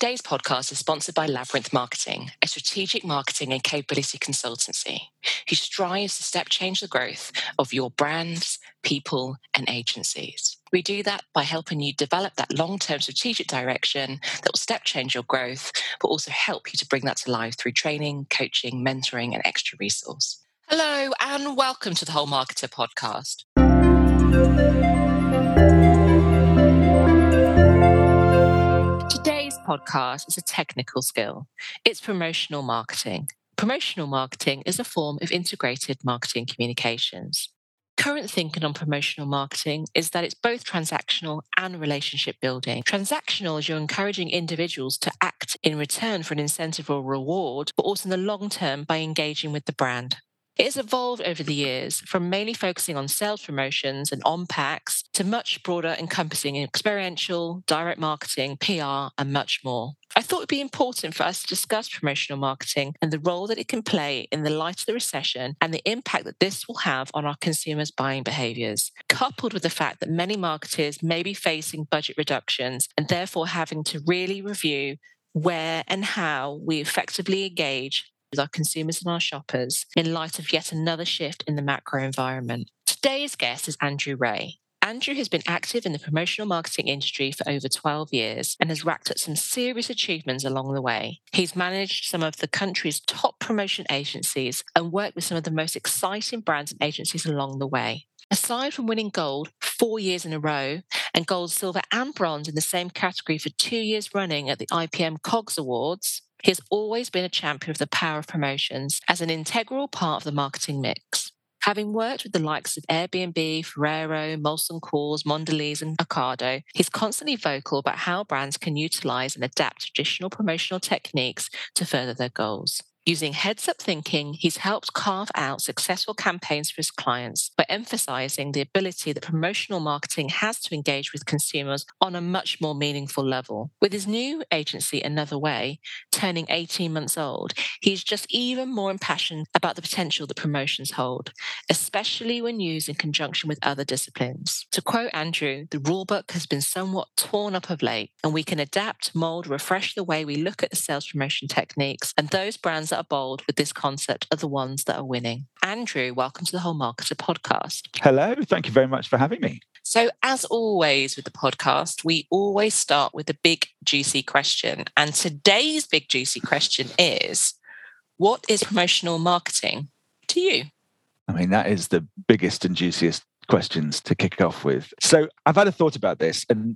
Today's podcast is sponsored by Labyrinth Marketing, a strategic marketing and capability consultancy who strives to step change the growth of your brands, people, and agencies. We do that by helping you develop that long-term strategic direction that will step change your growth, but also help you to bring that to life through training, coaching, mentoring, and extra resource. Hello, and welcome to the Whole Marketer podcast. Today's podcast is a technical skill. It's promotional marketing. Promotional marketing is a form of integrated marketing communications. Current thinking on promotional marketing is that it's both transactional and relationship building. Transactional is you're encouraging individuals to act in return for an incentive or reward, but also in the long term by engaging with the brand. It has evolved over the years from mainly focusing on sales promotions and on-packs to much broader encompassing experiential, direct marketing, PR, and much more. I thought it would be important for us to discuss promotional marketing and the role that it can play in the light of the recession and the impact that this will have on our consumers' buying behaviours, coupled with the fact that many marketers may be facing budget reductions and therefore having to really review where and how we effectively engage with our consumers and our shoppers in light of yet another shift in the macro environment. Today's guest is Andrew Rae. Andrew has been active in the promotional marketing industry for over 12 years and has racked up some serious achievements along the way. He's managed some of the country's top promotion agencies and worked with some of the most exciting brands and agencies along the way. Aside from winning gold 4 years in a row and gold, silver and bronze in the same category for 2 years running at the IPM COGS Awards, he has always been a champion of the power of promotions as an integral part of the marketing mix. Having worked with the likes of Airbnb, Ferrero, Molson Coors, Mondelez and Ocado, he's constantly vocal about how brands can utilise and adapt traditional promotional techniques to further their goals. Using heads-up thinking, he's helped carve out successful campaigns for his clients by emphasising the ability that promotional marketing has to engage with consumers on a much more meaningful level. With his new agency, Another Way, turning 18 months old, he's just even more impassioned about the potential that promotions hold, especially when used in conjunction with other disciplines. To quote Andrew, the rulebook has been somewhat torn up of late, and we can adapt, mould, refresh the way we look at the sales promotion techniques, and those brands that are bold with this concept are the ones that are winning. Andrew, welcome to the Whole Marketer podcast. Hello, thank you very much for having me. So as always with the podcast, we always start with a big juicy question. And today's big juicy question is, what is promotional marketing to you? I mean, that is the biggest and juiciest questions to kick off with. So I've had a thought about this, and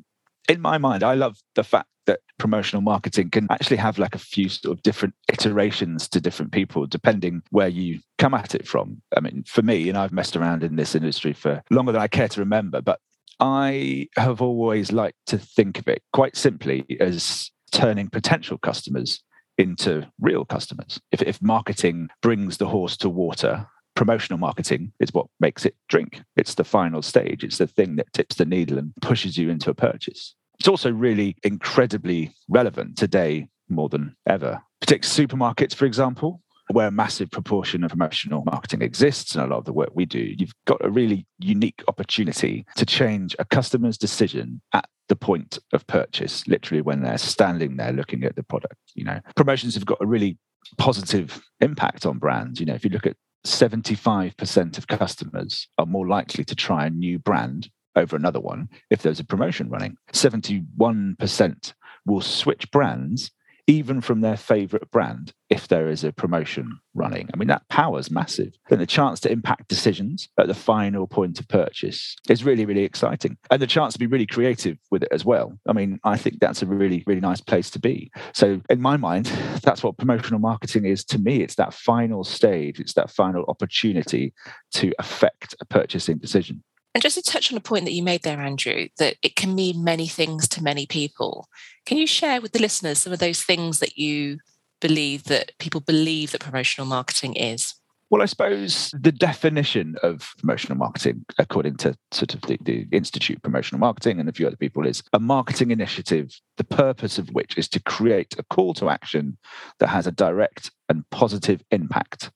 in my mind, I love the fact that promotional marketing can actually have like a few sort of different iterations to different people, depending where you come at it from. I mean, for me, and I've messed around in this industry for longer than I care to remember, but I have always liked to think of it quite simply as turning potential customers into real customers. If marketing brings the horse to water, promotional marketing is what makes it drink. It's the final stage. It's the thing that tips the needle and pushes you into a purchase. It's also really incredibly relevant today more than ever. Take supermarkets, for example, where a massive proportion of promotional marketing exists and a lot of the work we do. You've got a really unique opportunity to change a customer's decision at the point of purchase, literally when they're standing there looking at the product. You know, promotions have got a really positive impact on brands. You know, if you look at 75% of customers are more likely to try a new brand over another one if there's a promotion running. 71% will switch brands, even from their favourite brand, if there is a promotion running. I mean, that power's massive. And the chance to impact decisions at the final point of purchase is really, really exciting. And the chance to be really creative with it as well. I mean, I think that's a really, really nice place to be. So in my mind, that's what promotional marketing is to me. It's that final stage. It's that final opportunity to affect a purchasing decision. And just to touch on a point that you made there, Andrew, that it can mean many things to many people. Can you share with the listeners some of those things that you believe that people believe that promotional marketing is? Well, I suppose the definition of promotional marketing, according to sort of the Institute of Promotional Marketing and a few other people, is a marketing initiative, the purpose of which is to create a call to action that has a direct and positive impact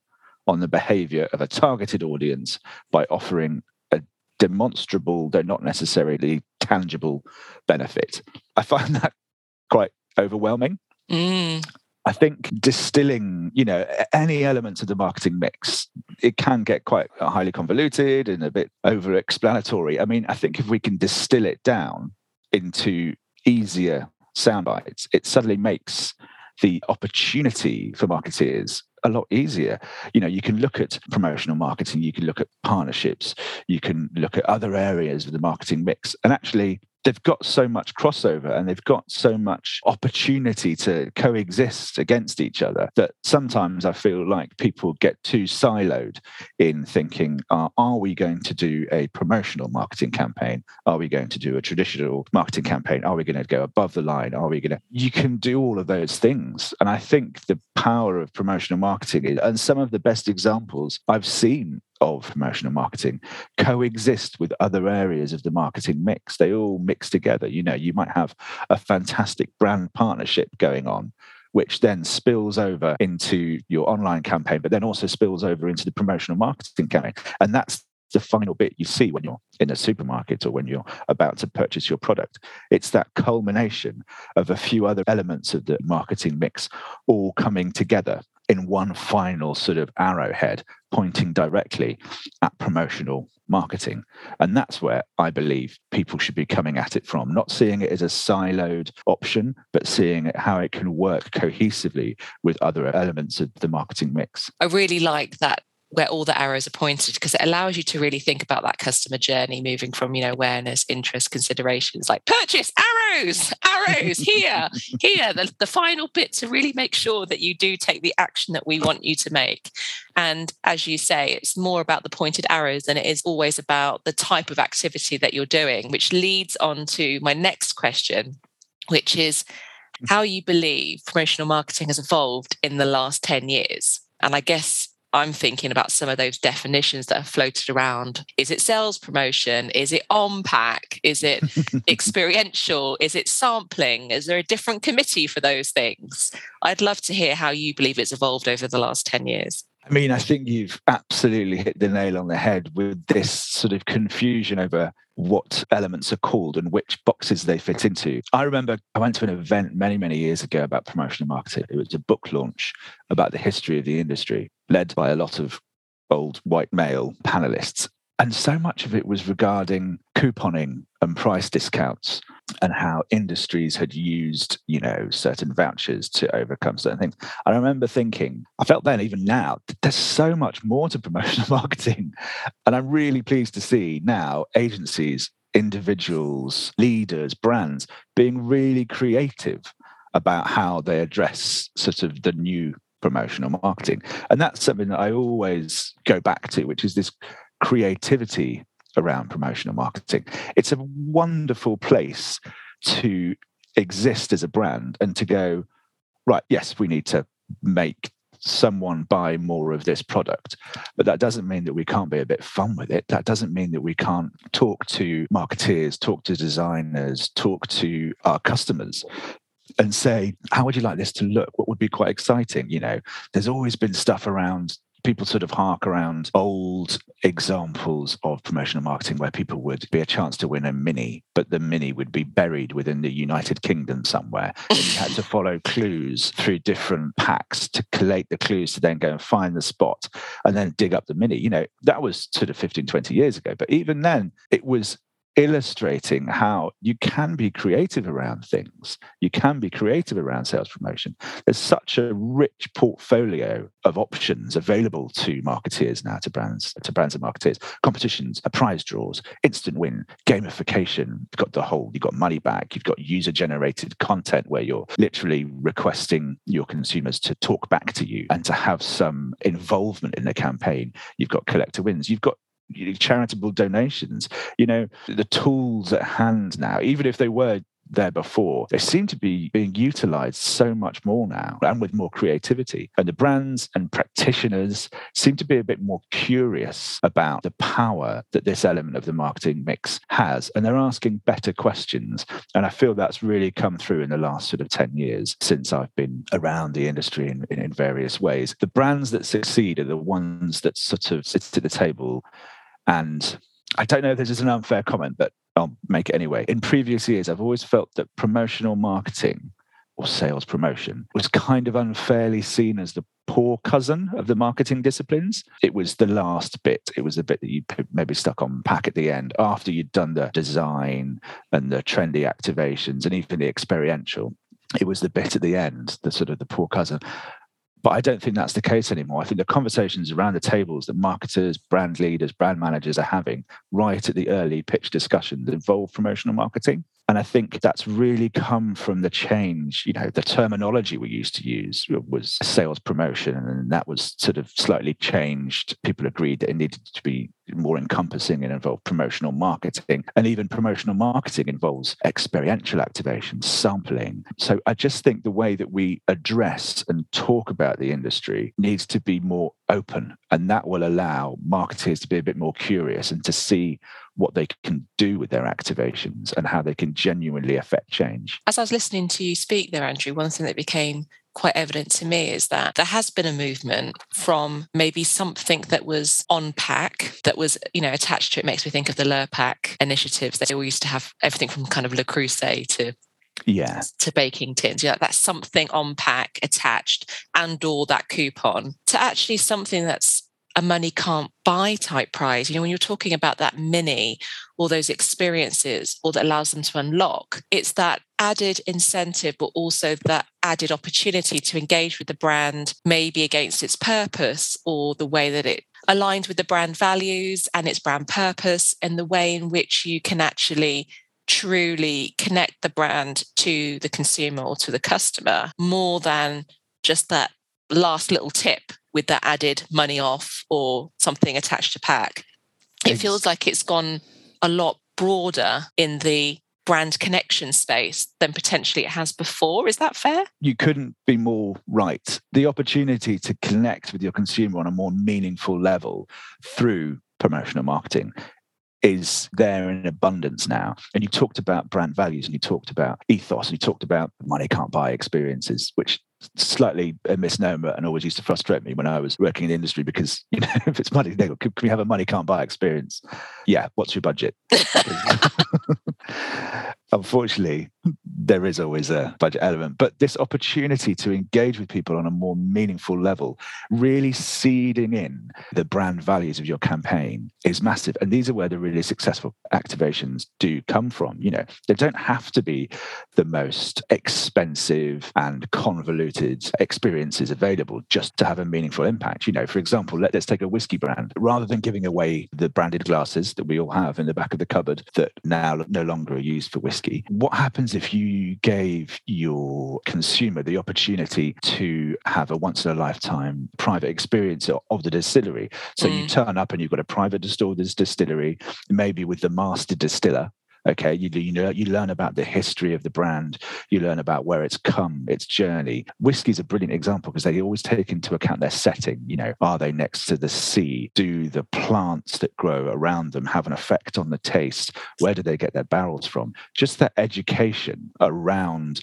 on the behavior of a targeted audience by offering demonstrable, though not necessarily tangible, benefit. I find that quite overwhelming. I think distilling, you know, any element of the marketing mix, it can get quite highly convoluted and a bit over-explanatory. I mean, I think if we can distill it down into easier sound bites, it suddenly makes the opportunity for marketeers a lot easier. You know, you can look at promotional marketing, you can look at partnerships, you can look at other areas of the marketing mix. And actually, they've got so much crossover and they've got so much opportunity to coexist against each other that sometimes I feel like people get too siloed in thinking, are we going to do a promotional marketing campaign? Are we going to do a traditional marketing campaign? Are we going to go above the line? Are we going to... You can do all of those things. And I think the power of promotional marketing is, and some of the best examples I've seen of promotional marketing coexist with other areas of the marketing mix. They all mix together. You know, you might have a fantastic brand partnership going on, which then spills over into your online campaign, but then also spills over into the promotional marketing campaign. And that's the final bit you see when you're in a supermarket or when you're about to purchase your product. It's that culmination of a few other elements of the marketing mix all coming together in one final sort of arrowhead pointing directly at promotional marketing. And that's where I believe people should be coming at it from, not seeing it as a siloed option, but seeing it how it can work cohesively with other elements of the marketing mix. I really like that, where all the arrows are pointed, because it allows you to really think about that customer journey, moving from, you know, awareness, interest, considerations, like purchase, arrows, here, the final bit to really make sure that you do take the action that we want you to make. And as you say, it's more about the pointed arrows than it is always about the type of activity that you're doing, which leads on to my next question, which is how you believe promotional marketing has evolved in the last 10 years. And I guess I'm thinking about some of those definitions that are floated around. Is it sales promotion? Is it on-pack? Is it experiential? Is it sampling? Is there a different committee for those things? I'd love to hear how you believe it's evolved over the last 10 years. I mean, I think you've absolutely hit the nail on the head with this sort of confusion over what elements are called and which boxes they fit into. I remember I went to an event many, many years ago about promotional marketing. It was a book launch about the history of the industry, led by a lot of old white male panelists. And so much of it was regarding couponing and price discounts and how industries had used, you know, certain vouchers to overcome certain things. I remember thinking, I felt then, even now, that there's so much more to promotional marketing. And I'm really pleased to see now agencies, individuals, leaders, brands being really creative about how they address sort of the new promotional marketing. And that's something that I always go back to, which is this creativity around promotional marketing. It's a wonderful place to exist as a brand and to go, right, yes, we need to make someone buy more of this product. But that doesn't mean that we can't be a bit fun with it. That doesn't mean that we can't talk to marketeers, talk to designers, talk to our customers and say, how would you like this to look? What would be quite exciting? You know, there's always been stuff around. People sort of hark around old examples of promotional marketing where people would be a chance to win a mini, but the mini would be buried within the United Kingdom somewhere. And you had to follow clues through different packs to collate the clues to then go and find the spot and then dig up the mini. You know, that was sort of 15, 20 years ago. But even then, it was illustrating how you can be creative around things. You can be creative around sales promotion. There's such a rich portfolio of options available to marketeers now, to brands and marketeers. Competitions, prize draws, instant win, gamification. You've got the whole, you've got money back, you've got user-generated content where you're literally requesting your consumers to talk back to you and to have some involvement in the campaign. You've got collector wins. You've got charitable donations. You know, the tools at hand now, even if they were there before, they seem to be being utilized so much more now and with more creativity. And the brands and practitioners seem to be a bit more curious about the power that this element of the marketing mix has. And they're asking better questions. And I feel that's really come through in the last sort of 10 years since I've been around the industry in various ways. The brands that succeed are the ones that sort of sit at the table. And I don't know if this is an unfair comment, but I'll make it anyway. In previous years, I've always felt that promotional marketing or sales promotion was kind of unfairly seen as the poor cousin of the marketing disciplines. It was the last bit. It was the bit that you maybe stuck on pack at the end after you'd done the design and the trendy activations and even the experiential. It was the bit at the end, the sort of the poor cousin. But I don't think that's the case anymore. I think the conversations around the tables that marketers, brand leaders, brand managers are having right at the early pitch discussions involve promotional marketing. And I think that's really come from the change. You know, the terminology we used to use was sales promotion, and that was sort of slightly changed. People agreed that it needed to be more encompassing and involve promotional marketing. And even promotional marketing involves experiential activation, sampling. So I just think the way that we address and talk about the industry needs to be more open. And that will allow marketers to be a bit more curious and to see what they can do with their activations and how they can genuinely affect change. As I was listening to you speak there, Andrew, one thing that became quite evident to me is that there has been a movement from maybe something that was on pack, that was, you know, attached to it. Makes me think of the Lure Pack initiatives. They all used to have everything from kind of Le Creuset to baking tins. Yeah, that's something on pack attached and or that coupon to actually something that's a money can't buy type prize. You know, when you're talking about that mini or those experiences or that allows them to unlock, it's that added incentive, but also that added opportunity to engage with the brand, maybe against its purpose or the way that it aligns with the brand values and its brand purpose, and the way in which you can actually truly connect the brand to the consumer or to the customer more than just that last little tip with that added money off or something attached to pack. It feels like it's gone a lot broader in the brand connection space than potentially it has before. Is that fair? You couldn't be more right. The opportunity to connect with your consumer on a more meaningful level through promotional marketing is there in abundance now. And you talked about brand values and you talked about ethos and you talked about money can't buy experiences, which slightly a misnomer and always used to frustrate me when I was working in the industry, because, you know, if it's money, they go, can we have a money can't buy experience? Yeah, what's your budget? Unfortunately, there is always a budget element, but this opportunity to engage with people on a more meaningful level, really seeding in the brand values of your campaign is massive. And these are where the really successful activations do come from. You know, they don't have to be the most expensive and convoluted experiences available just to have a meaningful impact. You know, for example, let's take a whiskey brand. Rather than giving away the branded glasses that we all have in the back of the cupboard that now no longer are used for whiskey, what happens if you gave your consumer the opportunity to have a once-in-a-lifetime private experience of the distillery? So you turn up and you've got a private distillery, maybe with the master distiller. Okay, you learn about the history of the brand. You learn about where it's come, its journey. Whiskey is a brilliant example because they always take into account their setting. You know, are they next to the sea? Do the plants that grow around them have an effect on the taste? Where do they get their barrels from? Just that education around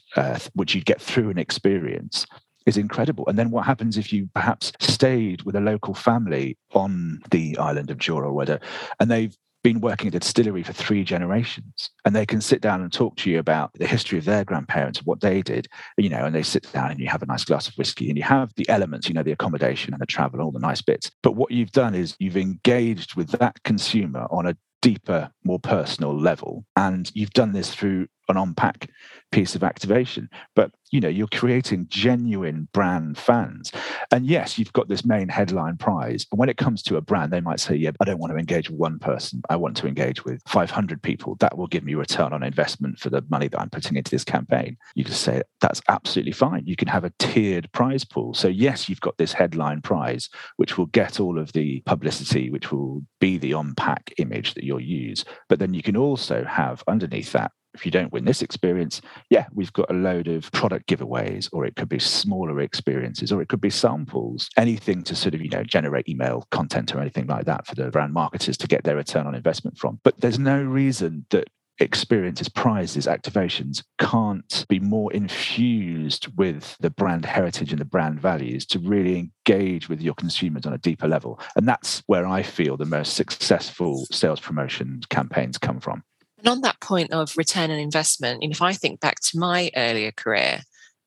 which you get through an experience is incredible. And then what happens if you perhaps stayed with a local family on the island of Jura or whatever, and they've been working at a distillery for 3 generations, and they can sit down and talk to you about the history of their grandparents, what they did, you know, and they sit down and you have a nice glass of whiskey and you have the elements, you know, the accommodation and the travel, all the nice bits. But what you've done is you've engaged with that consumer on a deeper, more personal level. And you've done this through an on-pack piece of activation. But, you know, you're creating genuine brand fans. And yes, you've got this main headline prize. But when it comes to a brand, they might say, yeah, I don't want to engage with one person. I want to engage with 500 people. That will give me return on investment for the money that I'm putting into this campaign. You just say, that's absolutely fine. You can have a tiered prize pool. So yes, you've got this headline prize, which will get all of the publicity, which will be the on-pack image that you're use. But then you can also have underneath that, if you don't win this experience, yeah, we've got a load of product giveaways, or it could be smaller experiences, or it could be samples, anything to sort of, you know, generate email content or anything like that for the brand marketers to get their return on investment from. But there's no reason that experiences, prizes, activations can't be more infused with the brand heritage and the brand values to really engage with your consumers on a deeper level. And that's where I feel the most successful sales promotion campaigns come from. And on that point of return on investment, you know, if I think back to my earlier career,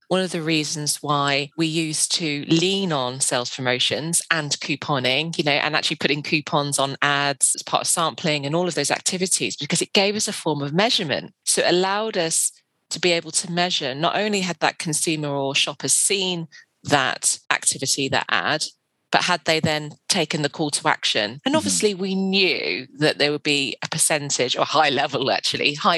one of the reasons why we used to lean on sales promotions and couponing, you know, and actually putting coupons on ads as part of sampling and all of those activities, because it gave us a form of measurement. So it allowed us to be able to measure, not only had that consumer or shopper seen that activity, that ad, but had they then taken the call to action? And obviously we knew that there would be a percentage, or high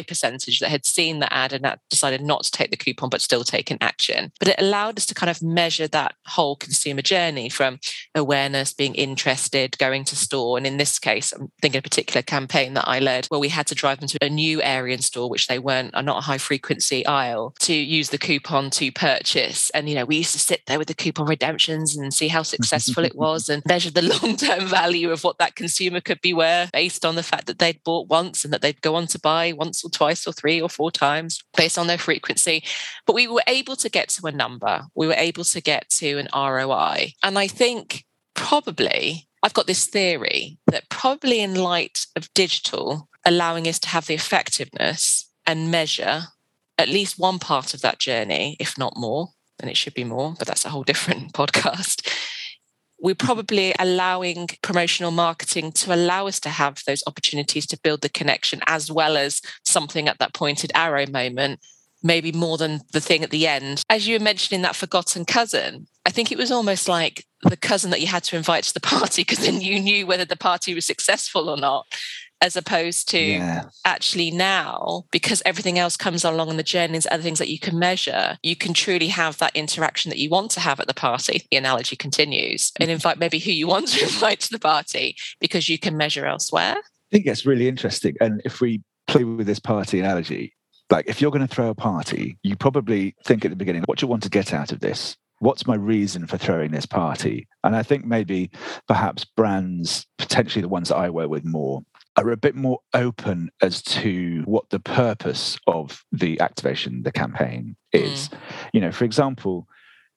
percentage that had seen the ad and decided not to take the coupon, but still taken action. But it allowed us to kind of measure that whole consumer journey from awareness, being interested, going to store. And in this case, I'm thinking of a particular campaign that I led where we had to drive them to a new area in store, which they are not a high frequency aisle, to use the coupon to purchase. And, you know, we used to sit there with the coupon redemptions and see how successful it was and measure the long-term value of what that consumer could be worth based on the fact that they'd bought once and that they'd go on to buy once or twice or three or four times based on their frequency. But we were able to get to a number. We were able to get to an ROI. And I think probably, I've got this theory that probably in light of digital, allowing us to have the effectiveness and measure at least one part of that journey, if not more, and it should be more, but that's a whole different podcast. We're probably allowing promotional marketing to allow us to have those opportunities to build the connection, as well as something at that pointed arrow moment, maybe more than the thing at the end. As you were mentioning that forgotten cousin, I think it was almost like the cousin that you had to invite to the party because then you knew whether the party was successful or not, as opposed to actually now, because everything else comes along on the journey and other things that you can measure, you can truly have that interaction that you want to have at the party, the analogy continues, and invite maybe who you want to invite to the party because you can measure elsewhere. I think that's really interesting. And if we play with this party analogy, like if you're going to throw a party, you probably think at the beginning, what do you want to get out of this? What's my reason for throwing this party? And I think maybe perhaps brands, potentially the ones that I work with more, are a bit more open as to what the purpose of the activation, the campaign is. You know, for example,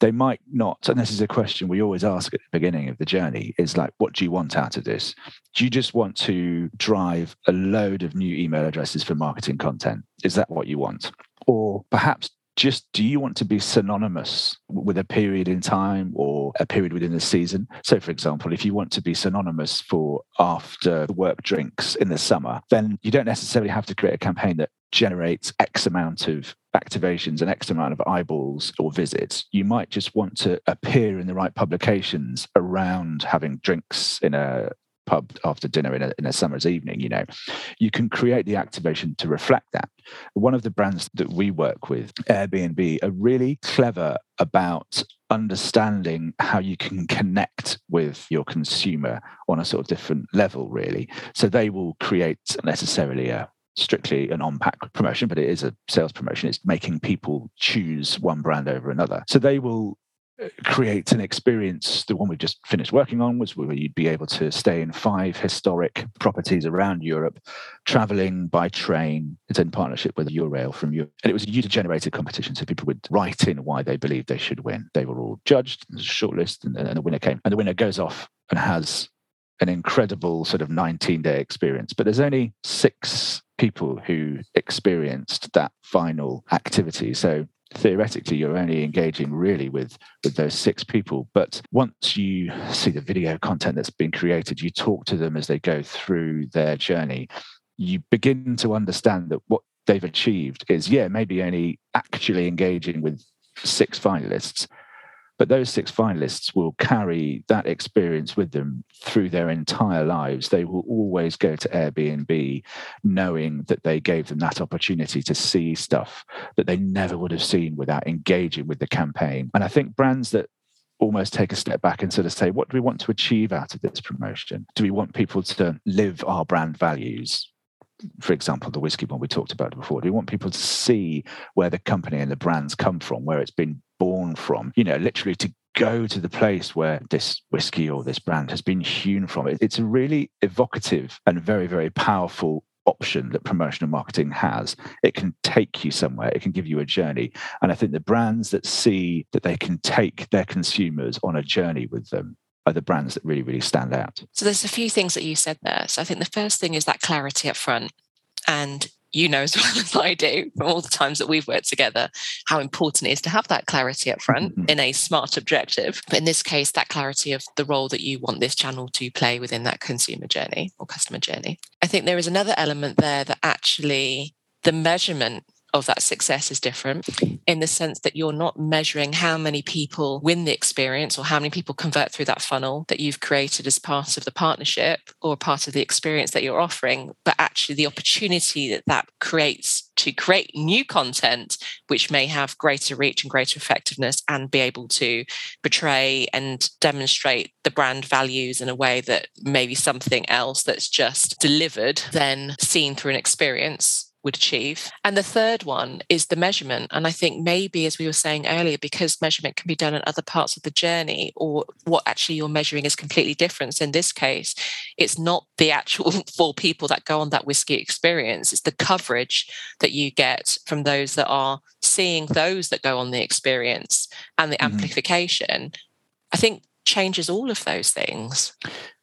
they might not, and this is a question we always ask at the beginning of the journey, is like, what do you want out of this? Do you just want to drive a load of new email addresses for marketing content? Is that what you want? Or perhaps just, do you want to be synonymous with a period in time or a period within the season? So, for example, if you want to be synonymous for after work drinks in the summer, then you don't necessarily have to create a campaign that generates X amount of activations and X amount of eyeballs or visits. You might just want to appear in the right publications around having drinks in a pub after dinner in a summer's evening. You know, you can create the activation to reflect that. One of the brands that we work with, Airbnb, are really clever about understanding how you can connect with your consumer on a sort of different level, really. So they will create necessarily strictly an on-pack promotion, but it is a sales promotion. It's making people choose one brand over another. So they will create an experience. The one we've just finished working on was where you'd be able to stay in 5 historic properties around Europe, traveling by train. It's in partnership with Eurail from Europe. And it was a user-generated competition, so people would write in why they believed they should win. They were all judged, and shortlisted, and the winner came. And the winner goes off and has an incredible sort of 19-day experience. But there's only 6 people who experienced that final activity. So theoretically, you're only engaging really with those 6 people. But once you see the video content that's been created, you talk to them as they go through their journey, you begin to understand that what they've achieved is, maybe only actually engaging with 6 finalists. But those 6 finalists will carry that experience with them through their entire lives. They will always go to Airbnb knowing that they gave them that opportunity to see stuff that they never would have seen without engaging with the campaign. And I think brands that almost take a step back and sort of say, what do we want to achieve out of this promotion? Do we want people to live our brand values? For example, the whiskey one we talked about before. Do we want people to see where the company and the brands come from, where it's been born from, you know, literally to go to the place where this whiskey or this brand has been hewn from. It's a really evocative and very, very powerful option that promotional marketing has. It can take you somewhere. It can give you a journey. And I think the brands that see that they can take their consumers on a journey with them are the brands that really, really stand out. So there's a few things that you said there. So I think the first thing is that clarity up front and you know as well as I do from all the times that we've worked together, how important it is to have that clarity up front in a smart objective. But in this case, that clarity of the role that you want this channel to play within that consumer journey or customer journey. I think there is another element there that actually the measurement of that success is different, in the sense that you're not measuring how many people win the experience or how many people convert through that funnel that you've created as part of the partnership or part of the experience that you're offering, but actually the opportunity that that creates to create new content, which may have greater reach and greater effectiveness and be able to portray and demonstrate the brand values in a way that maybe something else that's just delivered then seen through an experience would achieve. And the third one is the measurement. And I think maybe, as we were saying earlier, because measurement can be done in other parts of the journey, or what actually you're measuring is completely different. So in this case, it's not the actual 4 people that go on that whiskey experience. It's the coverage that you get from those that are seeing those that go on the experience, and the amplification, I think, changes all of those things.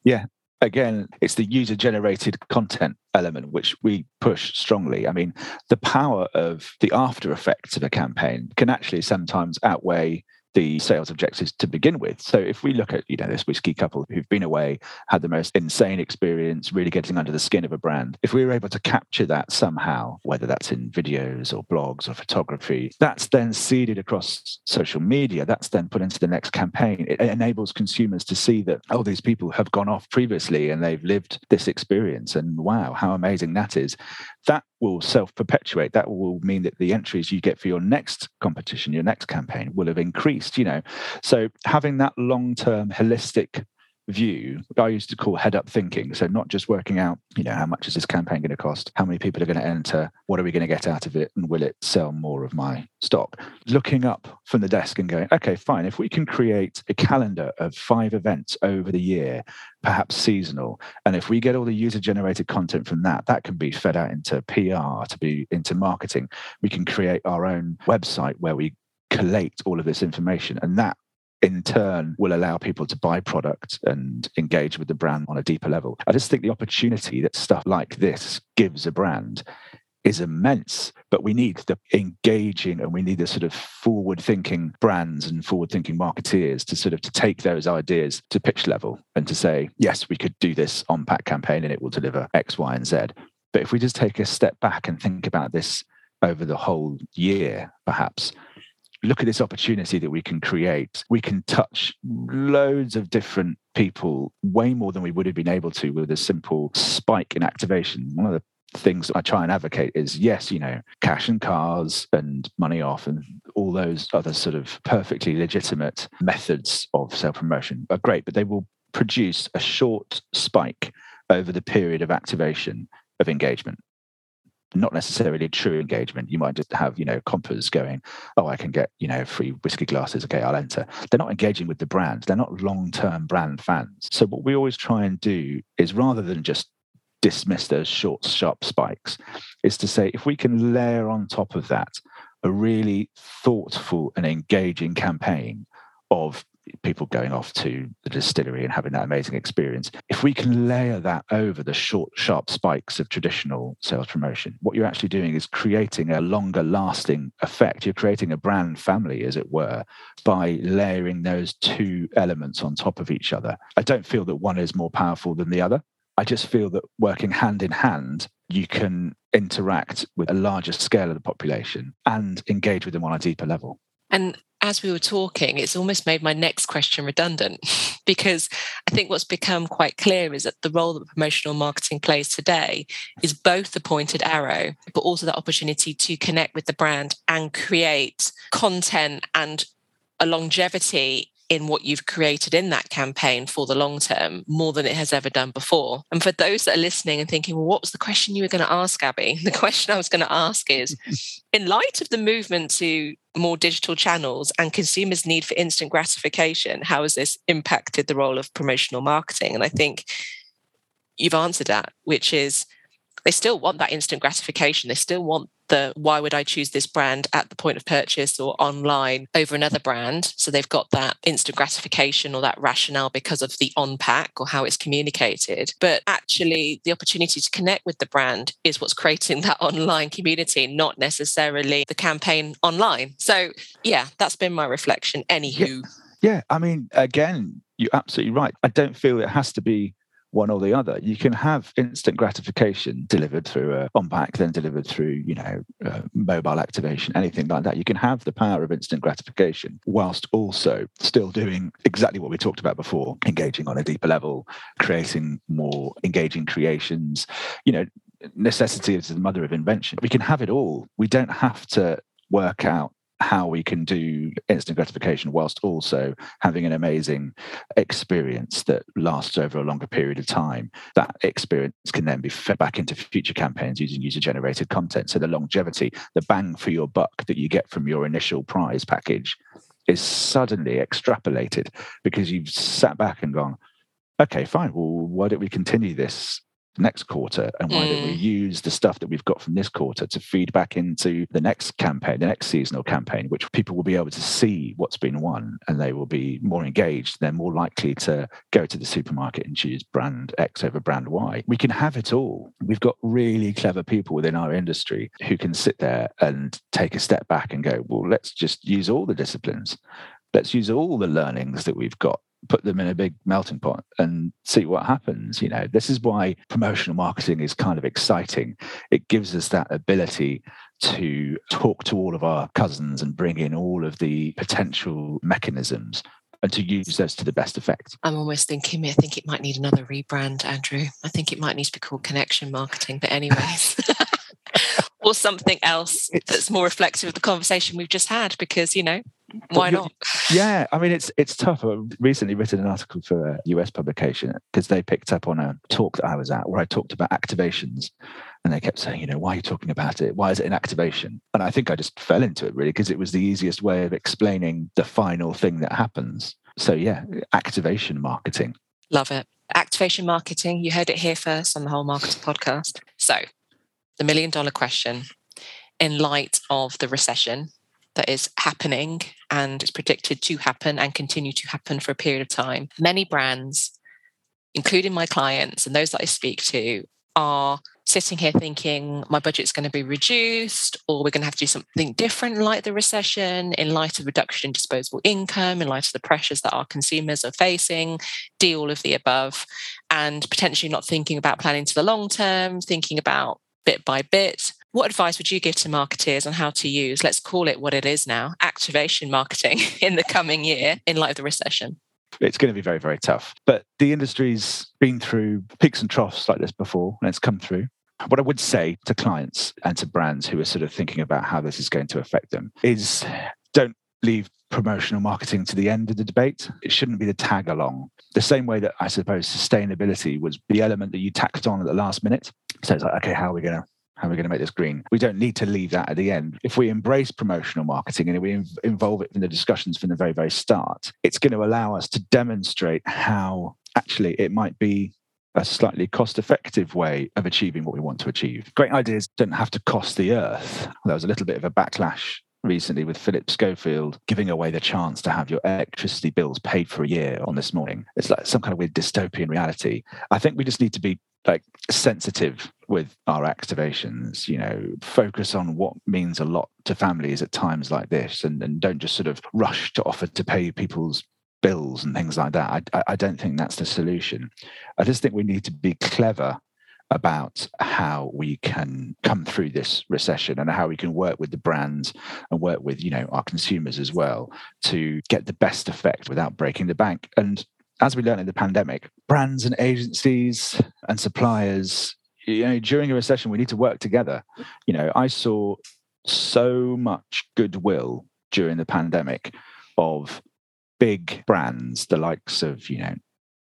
Yeah. Again, it's the user-generated content element, which we push strongly. I mean, the power of the after effects of a campaign can actually sometimes outweigh the sales objectives to begin with. So if we look at, you know, this whiskey couple who've been away, had the most insane experience, really getting under the skin of a brand, if we were able to capture that somehow, whether that's in videos or blogs or photography, that's then seeded across social media, that's then put into the next campaign. It enables consumers to see that, oh, these people have gone off previously and they've lived this experience, and wow, how amazing that is. That will self-perpetuate. That will mean that the entries you get for your next competition, your next campaign, will have increased, you know. So having that long-term holistic view, I used to call head-up thinking. So not just working out, you know, how much is this campaign going to cost? How many people are going to enter? What are we going to get out of it? And will it sell more of my stock? Looking up from the desk and going, okay, fine. If we can create a calendar of 5 events over the year, perhaps seasonal, and if we get all the user-generated content from that, that can be fed out into PR, to be into marketing. We can create our own website where we collate all of this information, and that in turn will allow people to buy product and engage with the brand on a deeper level. I just think the opportunity that stuff like this gives a brand is immense, but we need the engaging and we need the sort of forward-thinking brands and forward-thinking marketeers to sort of to take those ideas to pitch level and to say, yes, we could do this on-pack campaign and it will deliver X, Y, and Z. But if we just take a step back and think about this over the whole year, perhaps, look at this opportunity that we can create. We can touch loads of different people, way more than we would have been able to with a simple spike in activation. One of the things I try and advocate is, yes, you know, cash and cars and money off and all those other sort of perfectly legitimate methods of self-promotion are great, but they will produce a short spike over the period of activation of engagement. Not necessarily true engagement. You might just have, you know, compers going, oh, I can get, you know, free whiskey glasses. Okay, I'll enter. They're not engaging with the brand. They're not long-term brand fans. So what we always try and do is, rather than just dismiss those short, sharp spikes, is to say, if we can layer on top of that a really thoughtful and engaging campaign of people going off to the distillery and having that amazing experience, if we can layer that over the short, sharp spikes of traditional sales promotion, what you're actually doing is creating a longer lasting effect. You're creating a brand family, as it were, by layering those two elements on top of each other. I don't feel that one is more powerful than the other. I just feel that working hand in hand, you can interact with a larger scale of the population and engage with them on a deeper level. And as we were talking, it's almost made my next question redundant, because I think what's become quite clear is that the role that promotional marketing plays today is both the pointed arrow, but also the opportunity to connect with the brand and create content and a longevity in what you've created in that campaign for the long term, more than it has ever done before. And for those that are listening and thinking, well, what was the question you were going to ask, Abby? The question I was going to ask is, in light of the movement to more digital channels and consumers' need for instant gratification, how has this impacted the role of promotional marketing? And I think you've answered that, which is they still want that instant gratification. They still want the why would I choose this brand at the point of purchase or online over another brand. So they've got that instant gratification or that rationale because of the on-pack or how it's communicated. But actually, the opportunity to connect with the brand is what's creating that online community, not necessarily the campaign online. So yeah, that's been my reflection. Anywho. Yeah, I mean, again, you're absolutely right. I don't feel it has to be one or the other. You can have instant gratification delivered through an on-pack, then delivered through, mobile activation, anything like that. You can have the power of instant gratification whilst also still doing exactly what we talked about before, engaging on a deeper level, creating more engaging creations. You know, necessity is the mother of invention. We can have it all. We don't have to work out how we can do instant gratification whilst also having an amazing experience that lasts over a longer period of time. That experience can then be fed back into future campaigns using user-generated content. So the longevity, the bang for your buck that you get from your initial prize package is suddenly extrapolated because you've sat back and gone, okay, fine, well, why don't we continue this next quarter, and why don't we use the stuff that we've got from this quarter to feed back into the next campaign, the next seasonal campaign, which people will be able to see what's been won, and they will be more engaged. They're more likely to go to the supermarket and choose brand X over brand Y. We can have it all. We've got really clever people within our industry who can sit there and take a step back and go, well, let's just use all the disciplines. Let's use all the learnings that we've got, put them in a big melting pot and see what happens. You know, this is why promotional marketing is kind of exciting. It gives us that ability to talk to all of our cousins and bring in all of the potential mechanisms and to use those to the best effect. I'm almost thinking, I think it might need another rebrand, Andrew. I think it might need to be called connection marketing, but anyways. Or something else that's more reflective of the conversation we've just had, because, you know, why not? Yeah, I mean, it's tough. I've recently written an article for a US publication because they picked up on a talk that I was at where I talked about activations. And they kept saying, you know, why are you talking about it? Why is it an activation? And I think I just fell into it, really, because it was the easiest way of explaining the final thing that happens. So, yeah, activation marketing. Love it. Activation marketing. You heard it here first on the Whole Marketer podcast. So, the $1 million question. In light of the recession that is happening and is predicted to happen and continue to happen for a period of time, many brands, including my clients and those that I speak to, are sitting here thinking my budget's going to be reduced, or we're going to have to do something different in light of the recession, in light of reduction in disposable income, in light of the pressures that our consumers are facing, do all of the above, and potentially not thinking about planning to the long term, thinking about bit by bit. What advice would you give to marketers on how to use, let's call it what it is now, activation marketing in the coming year in light of the recession? It's going to be very, very tough. But the industry's been through peaks and troughs like this before, and it's come through. What I would say to clients and to brands who are sort of thinking about how this is going to affect them is don't leave promotional marketing to the end of the debate. It shouldn't be the tag along. The same way that I suppose sustainability was the element that you tacked on at the last minute. So it's like, okay, how are we going to make this green? We don't need to leave that at the end. If we embrace promotional marketing and we involve it in the discussions from the very, very start, it's going to allow us to demonstrate how actually it might be a slightly cost-effective way of achieving what we want to achieve. Great ideas don't have to cost the earth. There was a little bit of a backlash recently with Philip Schofield giving away the chance to have your electricity bills paid for a year on This Morning. It's like some kind of weird dystopian reality. I think we just need to be sensitive with our activations, you know, focus on what means a lot to families at times like this, and don't just sort of rush to offer to pay people's bills and things like that. I don't think that's the solution. I just think we need to be clever about how we can come through this recession and how we can work with the brands and work with, you know, our consumers as well to get the best effect without breaking the bank. And as we learned in the pandemic, brands and agencies and suppliers, you know, during a recession, we need to work together. You know, I saw so much goodwill during the pandemic of big brands, the likes of, you know,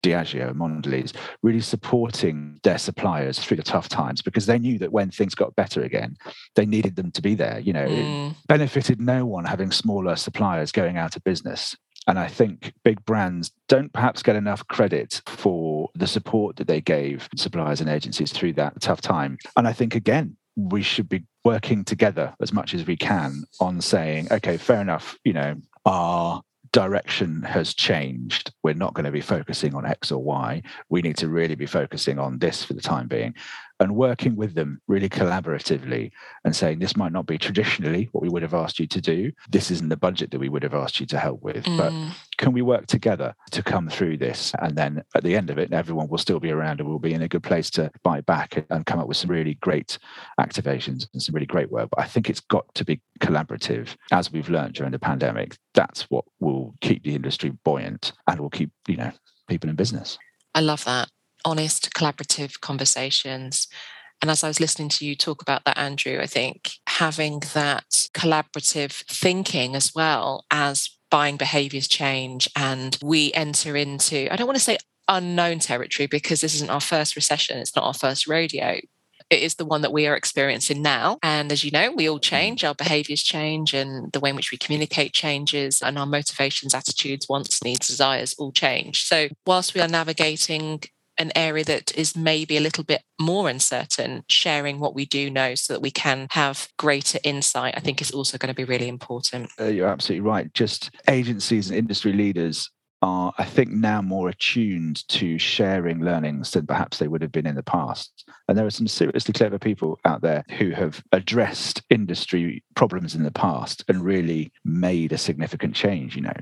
Diageo and Mondelez, really supporting their suppliers through the tough times because they knew that when things got better again, they needed them to be there. You know, it benefited no one having smaller suppliers going out of business. And I think big brands don't perhaps get enough credit for the support that they gave suppliers and agencies through that tough time. And I think, again, we should be working together as much as we can on saying, okay, fair enough, you know, our direction has changed. We're not going to be focusing on X or Y. We need to really be focusing on this for the time being, and working with them really collaboratively and saying, this might not be traditionally what we would have asked you to do. This isn't the budget that we would have asked you to help with, but can we work together to come through this? And then at the end of it, everyone will still be around and we'll be in a good place to bite back and come up with some really great activations and some really great work. But I think it's got to be collaborative, as we've learned during the pandemic. That's what will keep the industry buoyant and will keep, you know, people in business. I love that. Honest, collaborative conversations. And as I was listening to you talk about that, Andrew, I think having that collaborative thinking as well as buying behaviours change, and we enter into, I don't want to say unknown territory because this isn't our first recession, it's not our first rodeo. It is the one that we are experiencing now. And as you know, we all change, our behaviours change, and the way in which we communicate changes, and our motivations, attitudes, wants, needs, desires all change. So whilst we are navigating an area that is maybe a little bit more uncertain, sharing what we do know so that we can have greater insight, I think is also going to be really important. You're absolutely right. Just agencies and industry leaders are, I think, now more attuned to sharing learnings than perhaps they would have been in the past. And there are some seriously clever people out there who have addressed industry problems in the past and really made a significant change, you know.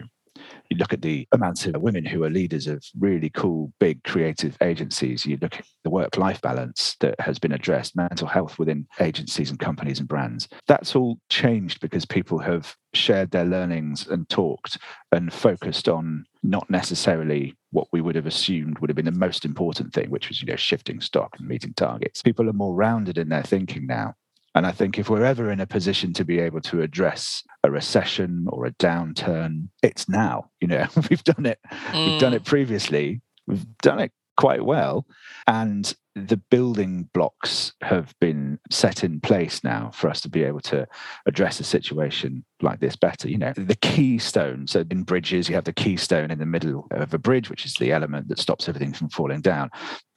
You look at the amount of women who are leaders of really cool, big, creative agencies. You look at the work-life balance that has been addressed, mental health within agencies and companies and brands. That's all changed because people have shared their learnings and talked and focused on not necessarily what we would have assumed would have been the most important thing, which was, you know, shifting stock and meeting targets. People are more rounded in their thinking now. And I think if we're ever in a position to be able to address a recession or a downturn, it's now. You know, we've done it. We've done it previously. We've done it quite well. And the building blocks have been set in place now for us to be able to address a situation like this better. You know, the keystone. So in bridges, you have the keystone in the middle of a bridge, which is the element that stops everything from falling down.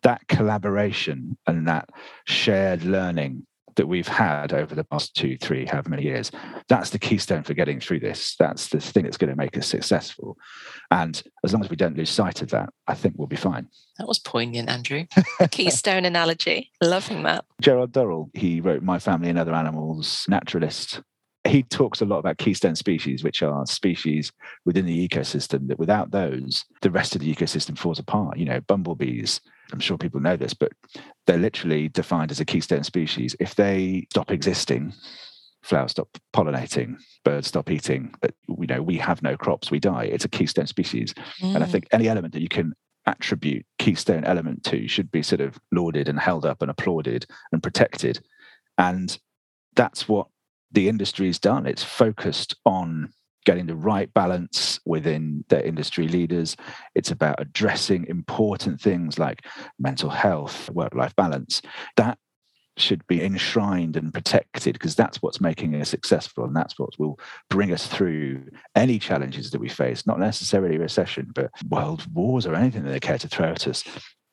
That collaboration and that shared learning that we've had over the past 2-3 however many years, that's the keystone for getting through this. That's the thing that's going to make us successful, and as long as we don't lose sight of that, I think we'll be fine. That was poignant, Andrew. Keystone analogy, loving that. Gerard Durrell, he wrote My Family and Other Animals, naturalist. He talks a lot about keystone species, which are species within the ecosystem that without those, the rest of the ecosystem falls apart. You know, bumblebees, I'm sure people know this, but they're literally defined as a keystone species. If they stop existing, flowers stop pollinating, birds stop eating, but, you know, we have no crops, we die. It's a keystone species. And I think any element that you can attribute keystone element to should be sort of lauded and held up and applauded and protected. And that's what the industry's done. It's focused on getting the right balance within their industry leaders. It's about addressing important things like mental health, work-life balance. That should be enshrined and protected because that's what's making us successful, and that's what will bring us through any challenges that we face, not necessarily recession, but world wars or anything that they care to throw at us.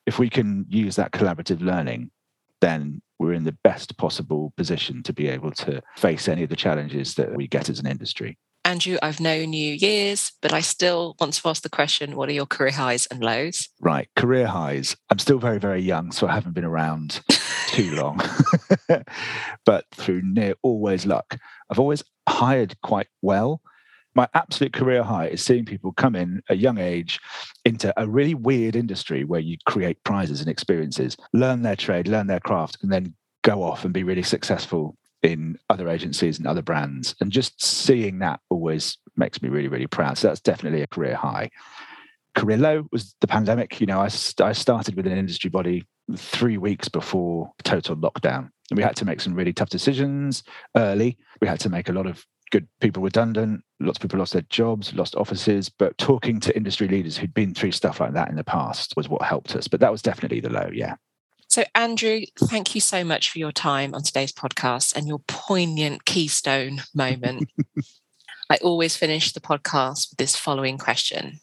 If we can use that collaborative learning, then we're in the best possible position to be able to face any of the challenges that we get as an industry. Andrew, I've known you years, but I still want to ask the question, what are your career highs and lows? Right, career highs. I'm still very, very young, so I haven't been around too long. But through near always luck, I've always hired quite well. My absolute career high is seeing people come in at a young age into a really weird industry where you create prizes and experiences, learn their trade, learn their craft, and then go off and be really successful in other agencies and other brands. And just seeing that always makes me really, really proud. So that's definitely a career high. Career low was the pandemic. You know, I started with an industry body 3 weeks before total lockdown. And we had to make some really tough decisions early. We had to make a lot of good people redundant. Lots of people lost their jobs, lost offices. But talking to industry leaders who'd been through stuff like that in the past was what helped us. But that was definitely the low, yeah. So, Andrew, thank you so much for your time on today's podcast and your poignant keystone moment. I always finish the podcast with this following question.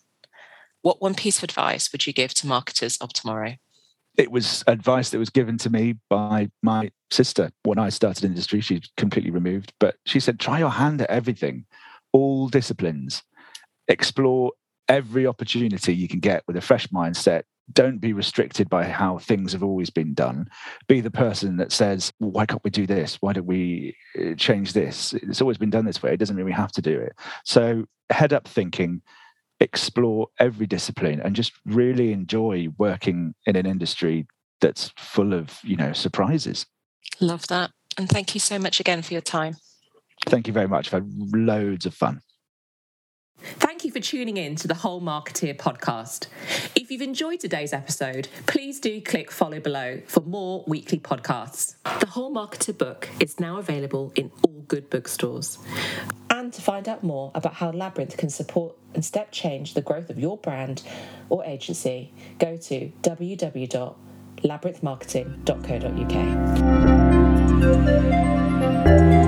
What one piece of advice would you give to marketers of tomorrow? It was advice that was given to me by my sister. When I started industry, she's completely removed, but she said, try your hand at everything, all disciplines. Explore every opportunity you can get with a fresh mindset. Don't be restricted by how things have always been done. Be the person that says, why can't we do this? Why don't we change this? It's always been done this way. It doesn't mean we have to do it. So head up thinking, explore every discipline, and just really enjoy working in an industry that's full of, surprises. Love that. And thank you so much again for your time. Thank you very much. I've had loads of fun. Thank you for tuning in to the Whole Marketer podcast. If you've enjoyed today's episode, please do click follow below for more weekly podcasts. The Whole Marketer book is now available in all good bookstores. And to find out more about how Labyrinth can support and step change the growth of your brand or agency, go to www.labyrinthmarketing.co.uk.